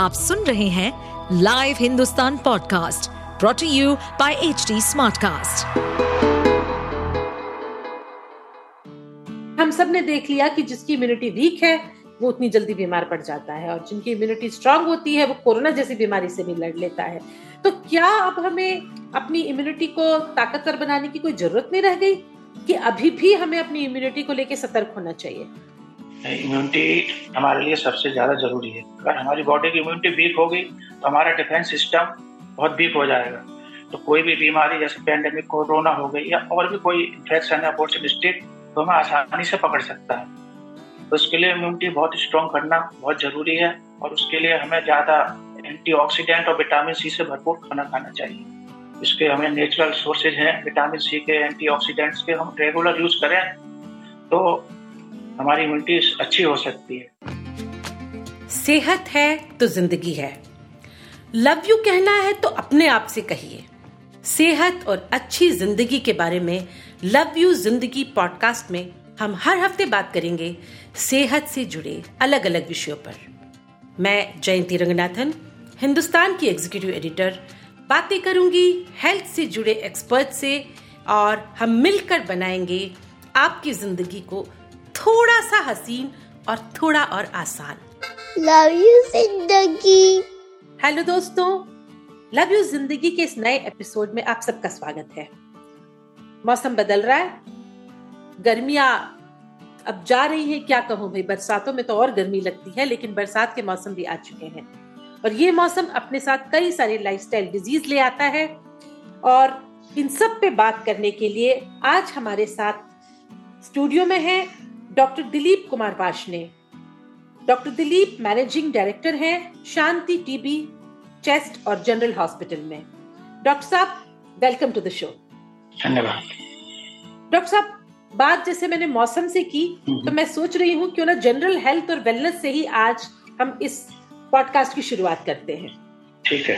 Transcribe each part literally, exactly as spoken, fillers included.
आप सुन रहे हैं live Hindustan podcast brought to you by HD Smartcast. हम सब ने देख लिया कि जिसकी इम्यूनिटी वीक है वो उतनी जल्दी बीमार पड़ जाता है, और जिनकी इम्यूनिटी स्ट्रांग होती है वो कोरोना जैसी बीमारी से भी लड़ लेता है। तो क्या अब हमें अपनी इम्यूनिटी को ताकतवर बनाने की कोई जरूरत नहीं रह गई कि अभी भी हमें अपनी इम्यूनिटी को लेकर सतर्क होना चाहिए? इम्यूनिटी हमारे लिए सबसे ज्यादा जरूरी है। अगर हमारी बॉडी की इम्यूनिटी वीक हो गई तो हमारा डिफेंस सिस्टम बहुत वीक हो जाएगा, तो कोई भी बीमारी जैसे पेंडेमिक कोरोना हो गई या और भी कोई इन्फेक्शन है अपॉर्चुनिस्टिक तो हमें आसानी से पकड़ सकता है। तो उसके लिए इम्यूनिटी बहुत स्ट्रॉन्ग करना बहुत जरूरी है, और उसके लिए हमें ज्यादा एंटीऑक्सीडेंट और विटामिन सी से भरपूर खाना खाना चाहिए। इसके हमें नेचुरल सोर्सेज हैं विटामिन सी के, एंटीऑक्सीडेंट्स के, हम रेगुलर यूज करें तो हमारी इम्यूनिटी अच्छी हो सकती है। सेहत है तो जिंदगी है। लव यू कहना है तो अपने आप से कहिए। सेहत और अच्छी जिंदगी के बारे में लव यू जिंदगी पॉडकास्ट में हम हर हफ्ते बात करेंगे सेहत से जुड़े अलग अलग विषयों पर। मैं जयंती रंगनाथन, हिंदुस्तान की एग्जीक्यूटिव एडिटर, बातें करूंगी हेल्थ से जुड़े एक्सपर्ट से, और हम मिलकर बनाएंगे आपकी जिंदगी को थोड़ा सा हसीन और थोड़ा और आसान। लव यू जिंदगी। हेलो दोस्तों, लव यू जिंदगी के इस नए एपिसोड में आप सबका स्वागत है। मौसम बदल रहा है, गर्मियां अब जा रही है, क्या कहूं भाई, बरसातों में तो और गर्मी लगती है, लेकिन बरसात के मौसम भी आ चुके हैं, और ये मौसम अपने साथ कई सारे लाइफस्टाइल डिजीज ले आता है। और इन सब पे बात करने के लिए आज हमारे साथ स्टूडियो में है doctor Dilip Kumar Varshney. Doctor Dilip managing director हैं शांति टीबी चेस्ट और जनरल हॉस्पिटल में। डॉक्टर साहब, वेलकम टू द शो। धन्यवाद। डॉक्टर साहब, बात जैसे मैंने मौसम से की तो मैं सोच रही हूँ क्यों ना जनरल हेल्थ और वेलनेस से ही आज हम इस पॉडकास्ट की शुरुआत करते हैं। ठीक है,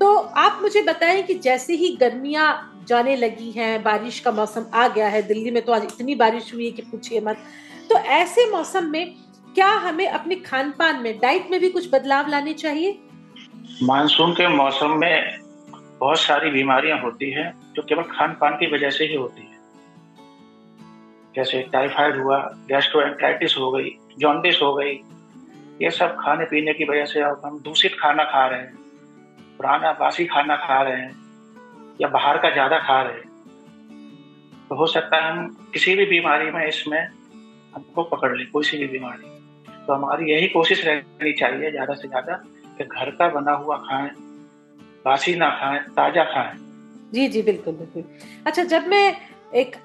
तो आप मुझे बताएं कि जैसे ही गर्मियां जाने लगी हैं, बारिश का मौसम आ गया है, दिल्ली में तो आज इतनी बारिश हुई है कि पूछिए मत, तो ऐसे मौसम में क्या हमें अपने खान पान में, डाइट में भी कुछ बदलाव लाने चाहिए? मानसून के मौसम में बहुत सारी बीमारियां होती हैं जो केवल खान पान की वजह से ही होती है, जैसे टाइफाइड हुआ, गैस्ट्रोएंटेराइटिस हो गई, जॉन्डिस हो गई, ये सब खाने पीने की वजह से। अब हम दूषित खाना खा रहे हैं, पुराना बासी खाना खा रहे हैं या बाहर का ज्यादा खा रहे हैं, तो हो सकता है हम किसी भी बीमारी में इसमें हमको पकड़ ले, कोई सी भी बीमारी। तो हमारी यही कोशिश रहनी चाहिए ज्यादा से ज्यादा कि घर का बना हुआ खाएं, बासी ना खाएं, ताजा खाएं। जी जी बिल्कुल बिल्कुल। अच्छा, जब मैं एक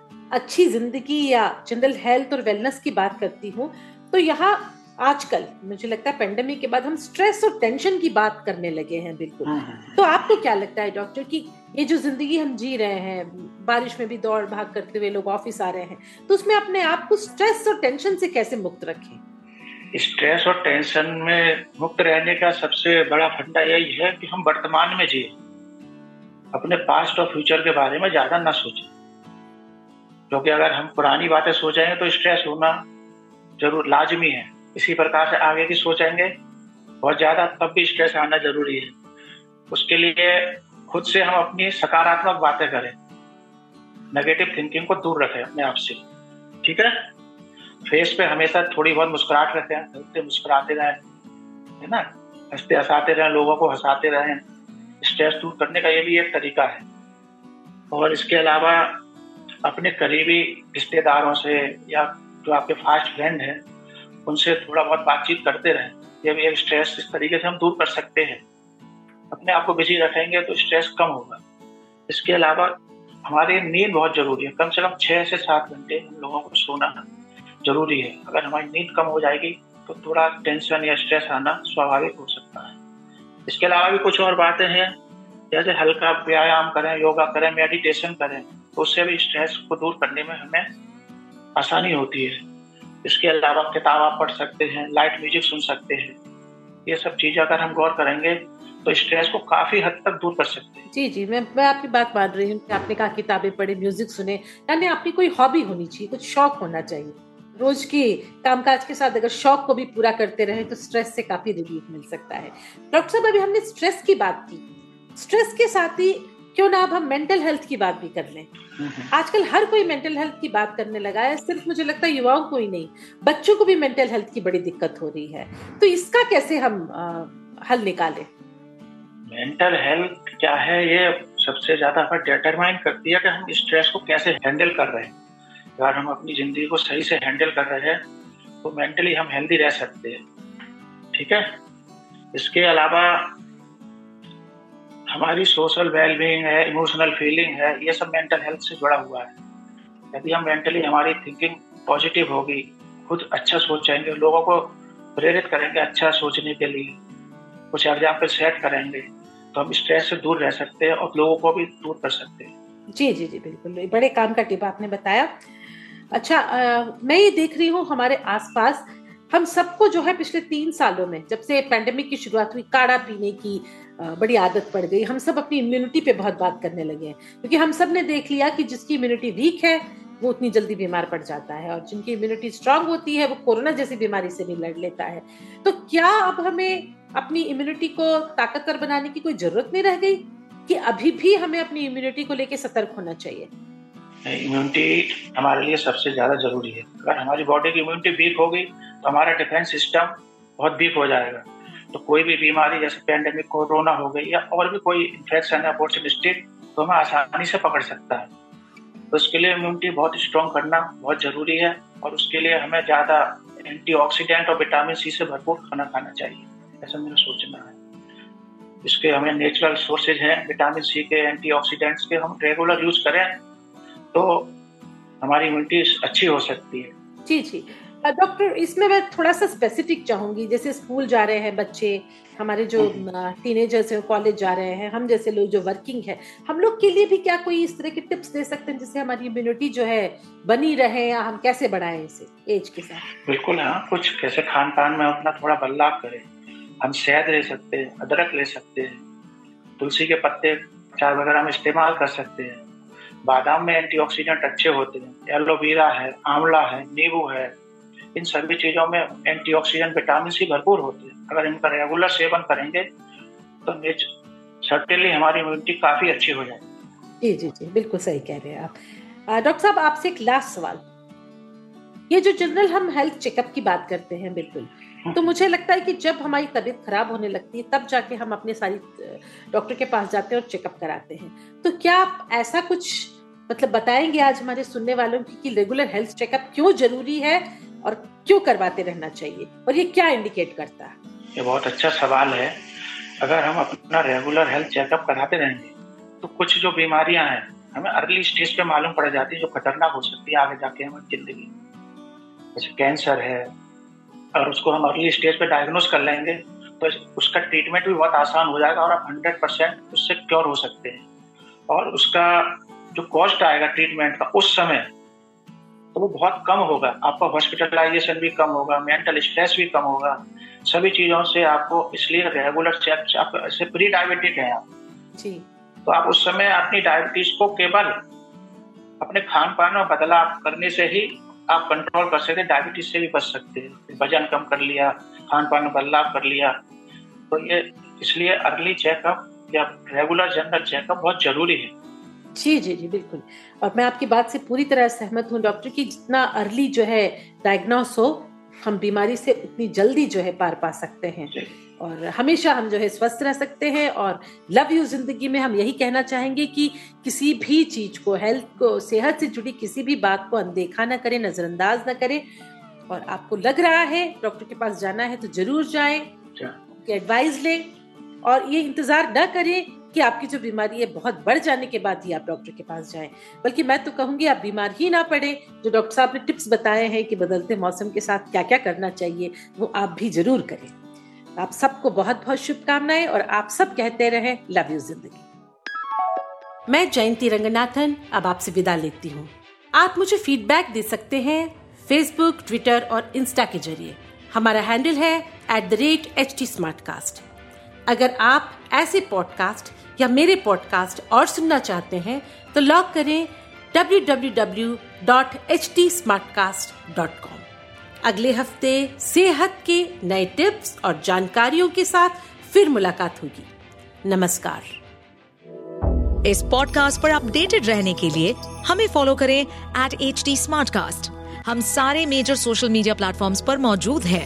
अच्छी जिंदगी या जनरल हेल्थ और वेलनेस की बात करती हूँ तो यहाँ आजकल मुझे लगता है पेंडेमिक के बाद हम स्ट्रेस और टेंशन की बात करने लगे हैं। बिल्कुल, तो आपको क्या लगता है डॉक्टर कि ये जो जिंदगी हम जी रहे हैं, बारिश में भी दौड़ भाग करते हुए लोग ऑफिस आ रहे हैं, तो उसमें अपने आप को स्ट्रेस और टेंशन से कैसे मुक्त रखें? स्ट्रेस और टेंशन में मुक्त रहने का सबसे बड़ा फंडा यही है कि हम वर्तमान में जिए, अपने पास्ट और फ्यूचर के बारे में ज्यादा ना सोचें, क्योंकि अगर हम पुरानी बातें सोचेंगे तो स्ट्रेस होना जरूर लाजमी है। इसी प्रकार से आगे की सोचेंगे बहुत ज्यादा तब भी स्ट्रेस आना जरूरी है। उसके लिए खुद से हम अपनी सकारात्मक बातें करें, नेगेटिव थिंकिंग को दूर रखें अपने आप से। ठीक है, फेस पे हमेशा थोड़ी बहुत मुस्कुराहट रखें, हंसते मुस्कुराते रहें, है ना, हंसते हंसाते रहें, लोगों को हंसाते रहें। स्ट्रेस दूर करने का ये भी एक तरीका है। और इसके अलावा अपने करीबी रिश्तेदारों से या जो आपके फास्ट फ्रेंड हैं उनसे थोड़ा बहुत बातचीत करते रहें, ये भी एक स्ट्रेस इस तरीके से हम दूर कर सकते हैं। अपने आप को बिजी रखेंगे तो स्ट्रेस कम होगा। इसके अलावा हमारी नींद बहुत जरूरी है, कम से कम छः से सात घंटे हम लोगों को सोना जरूरी है। अगर हमारी नींद कम हो जाएगी तो थोड़ा टेंशन या स्ट्रेस आना स्वाभाविक हो सकता है। इसके अलावा भी कुछ और बातें हैं, जैसे हल्का व्यायाम करें, योगा करें, मेडिटेशन करें, तो उससे भी स्ट्रेस को दूर करने में हमें आसानी होती है। इसके अलावा किताब आप पढ़ सकते हैं, लाइट म्यूजिक सुन सकते हैं, ये सब चीजें अगर हम गौर करेंगे तो स्ट्रेस को काफी हद तक दूर कर सकते हैं। जी जी, मैं मैं आपकी बात मान रही हूँ कि आपने कहा किताबें पढ़े, म्यूजिक सुने, यानी आपकी कोई हॉबी होनी चाहिए, कुछ शौक होना चाहिए। रोज की कामकाज के साथ अगर शौक को भी पूरा करते रहे तो स्ट्रेस से काफी रिलीफ मिल सकता है। डॉक्टर साहब, अभी हमने स्ट्रेस की बात की, स्ट्रेस के साथ ही क्यों ना अब हम मेंटल हेल्थ की बात भी कर लें। आजकल हर कोई मेंटल हेल्थ की बात करने लगा है, सिर्फ मुझे लगता है युवाओं को ही नहीं, बच्चों को भी मेंटल हेल्थ की बड़ी दिक्कत हो रही है, तो इसका कैसे हम आ, हल निकालें? मेंटल हेल्थ क्या है, ये सबसे ज्यादा हमें डिटरमाइन करती है कि हम स्ट्रेस को कैसे हैंडल कर रहे हैं। अगर हम अपनी जिंदगी को सही से हैंडल कर रहे हैं तो मेंटली हम हेल्दी रह सकते हैं, ठीक है। इसके अलावा हमारी सोशल वेलबींग है, इमोशनल फीलिंग है, ये सब मेंटल हेल्थ से जुड़ा हुआ है। यदि हम मेंटली हमारी थिंकिंग पॉजिटिव होगी, खुद अच्छा सोचेंगे, लोगों को प्रेरित करेंगे अच्छा सोचने के लिए, कुछ एग्जाम्पल सेट करेंगे, तो हम स्ट्रेस से दूर रह सकते हैं और लोगों को भी दूर कर सकते हैं। जी जी जी बिल्कुल, बड़े काम का टिप आपने बताया। अच्छा, आ, मैं ये देख रही हूँ हमारे आसपास हम सबको जो है पिछले तीन सालों में जब से पैंडेमिक की शुरुआत हुई काढ़ा पीने की आ, बड़ी आदत पड़ गई। हम सब अपनी इम्यूनिटी पे बहुत बात करने लगे हैं, क्योंकि हम सब ने देख लिया कि जिसकी इम्यूनिटी वीक है वो उतनी जल्दी बीमार पड़ जाता है और जिनकी इम्यूनिटी स्ट्रांग होती है वो कोरोना जैसी बीमारी से भी लड़ लेता है। तो क्या अब हमें अपनी इम्यूनिटी को ताकतवर बनाने की कोई जरूरत नहीं रह गई कि अभी भी हमें अपनी इम्यूनिटी को लेकर सतर्क होना चाहिए? इम्यूनिटी हमारे लिए सबसे ज्यादा जरूरी है। अगर हमारी बॉडी की इम्यूनिटी वीक होगी तो हमारा डिफेंस सिस्टम बहुत वीक हो जाएगा, तो कोई भी बीमारी जैसे पैंडेमिक कोरोना हो गई या और भी कोई इन्फेक्शन है अपॉर्चुनिस्टिक तो हमें आसानी से पकड़ सकता है। तो उसके लिए इम्यूनिटी बहुत स्ट्रॉन्ग करना बहुत जरूरी है और उसके लिए हमें ज्यादा एंटीऑक्सीडेंट और विटामिन सी से भरपूर खाना खाना चाहिए, ऐसा मेरा सोचना है। इसके हमें नेचुरल सोर्सेज हैं विटामिन सी के, एंटीऑक्सीडेंट्स के, हम रेगुलर यूज करें तो हमारी इम्यूनिटी अच्छी हो सकती है। जी जी डॉक्टर, इसमें मैं थोड़ा सा स्पेसिफिक चाहूंगी। जैसे स्कूल जा रहे हैं बच्चे, हमारे जो टीनेजर्स हैं कॉलेज जा रहे हैं, हम जैसे लोग जो वर्किंग है, हम लोग के लिए भी क्या कोई इस तरह के टिप्स दे सकते हैं जिससे हमारी इम्यूनिटी जो है बनी रहे, या हम कैसे बढ़ाएं इसे एज के साथ? बिल्कुल हाँ, कुछ कैसे खान पान में अपना थोड़ा बदलाव करें। हम शहद ले सकते हैं, अदरक ले सकते हैं, तुलसी के पत्ते चाय वगैरह हम इस्तेमाल कर सकते हैं। बादाम में एंटीऑक्सीडेंट अच्छे होते हैं, एलोवेरा है, आंवला है, नींबू है, इन सभी चीजों में एंटीऑक्सीडेंट विटामिन सी भरपूर होते हैं। अगर इनका रेगुलर सेवन करेंगे तो सर्टेनली हमारी इम्यूनिटी काफी अच्छी हो जाएगी। जी जी जी बिल्कुल सही कह रहे हैं आप। डॉक्टर साहब, आपसे एक लास्ट सवाल, ये जो जनरल हम हेल्थ चेकअप की बात करते हैं, बिल्कुल, तो मुझे लगता है कि जब हमारी तबीयत खराब होने लगती है तब जाके हम अपने सारी डॉक्टर के पास जाते हैं और चेकअप कराते हैं, तो क्या आप ऐसा कुछ मतलब बताएंगे आज हमारे सुनने वालों की कि रेगुलर हेल्थ चेकअप क्यों जरूरी है और क्यों करवाते रहना चाहिए और ये क्या इंडिकेट करता है? ये बहुत अच्छा सवाल है। अगर हम अपना रेगुलर हेल्थ चेकअप कराते रहेंगे तो कुछ जो बीमारियां हैं हमें अर्ली स्टेज पे मालूम पड़ जाती है, जो खतरनाक हो सकती है आगे जाके हमारी जिंदगी। जैसे कैंसर है, अगर उसको हम अर्ली स्टेज पे डायग्नोज कर लेंगे तो उसका ट्रीटमेंट भी बहुत आसान हो जाएगा और आप हंड्रेड परसेंट उससे क्योर हो सकते हैं। और उसका जो कॉस्ट आएगा ट्रीटमेंट का उस समय तो वो बहुत कम होगा, आपका हॉस्पिटलाइजेशन भी कम होगा, मेंटल स्ट्रेस भी कम होगा, सभी चीजों से आपको। इसलिए रेगुलर चेक, आप ऐसे प्री डायबिटिक हैं आप जी, तो आप उस समय अपनी डायबिटीज को केवल अपने खान पान में बदलाव करने से ही आप कंट्रोल कर सकते हैं, डायबिटीज से भी बच सकते हैं। वजन कम कर लिया, खान पान में बदलाव कर लिया, तो ये इसलिए अर्ली चेकअप या रेगुलर जनरल चेकअप बहुत जरूरी है। जी जी जी बिल्कुल, और मैं आपकी बात से पूरी तरह सहमत हूँ डॉक्टर की, जितना अर्ली जो है डायग्नोस हो हम बीमारी से उतनी जल्दी जो है पार पा सकते हैं और हमेशा हम जो है स्वस्थ रह सकते हैं। और लव यू जिंदगी में हम यही कहना चाहेंगे कि किसी भी चीज को, हेल्थ को, सेहत से जुड़ी किसी भी बात को अनदेखा ना करें, नजरअंदाज ना करें। और आपको लग रहा है डॉक्टर के पास जाना है तो जरूर जाएं, एडवाइस लें और ये इंतजार न करें कि आपकी जो बीमारी है बहुत बढ़ जाने के बाद ही आप डॉक्टर के पास जाएं, बल्कि मैं तो कहूंगी आप बीमार ही ना पड़े। जो डॉक्टर साहब ने टिप्स बताए हैं कि बदलते मौसम के साथ क्या क्या करना चाहिए वो आप भी जरूर करें। आप सबको बहुत बहुत शुभकामनाएं और आप सब कहते रहें लव यू जिंदगी। मैं जयंती रंगनाथन अब आपसे विदा लेती हूँ। आप मुझे फीडबैक दे सकते हैं फेसबुक, ट्विटर और इंस्टा के जरिए। हमारा हैंडल है at the rate H D Smartcast. अगर आप ऐसे पॉडकास्ट या मेरे पॉडकास्ट और सुनना चाहते हैं तो लॉग करें W W W dot H D Smartcast dot com. अगले हफ्ते सेहत के नए टिप्स और जानकारियों के साथ फिर मुलाकात होगी। नमस्कार। इस पॉडकास्ट पर अपडेटेड रहने के लिए हमें फॉलो करें एट एच डी स्मार्टकास्ट। हम सारे मेजर सोशल मीडिया प्लेटफॉर्म्स पर मौजूद हैं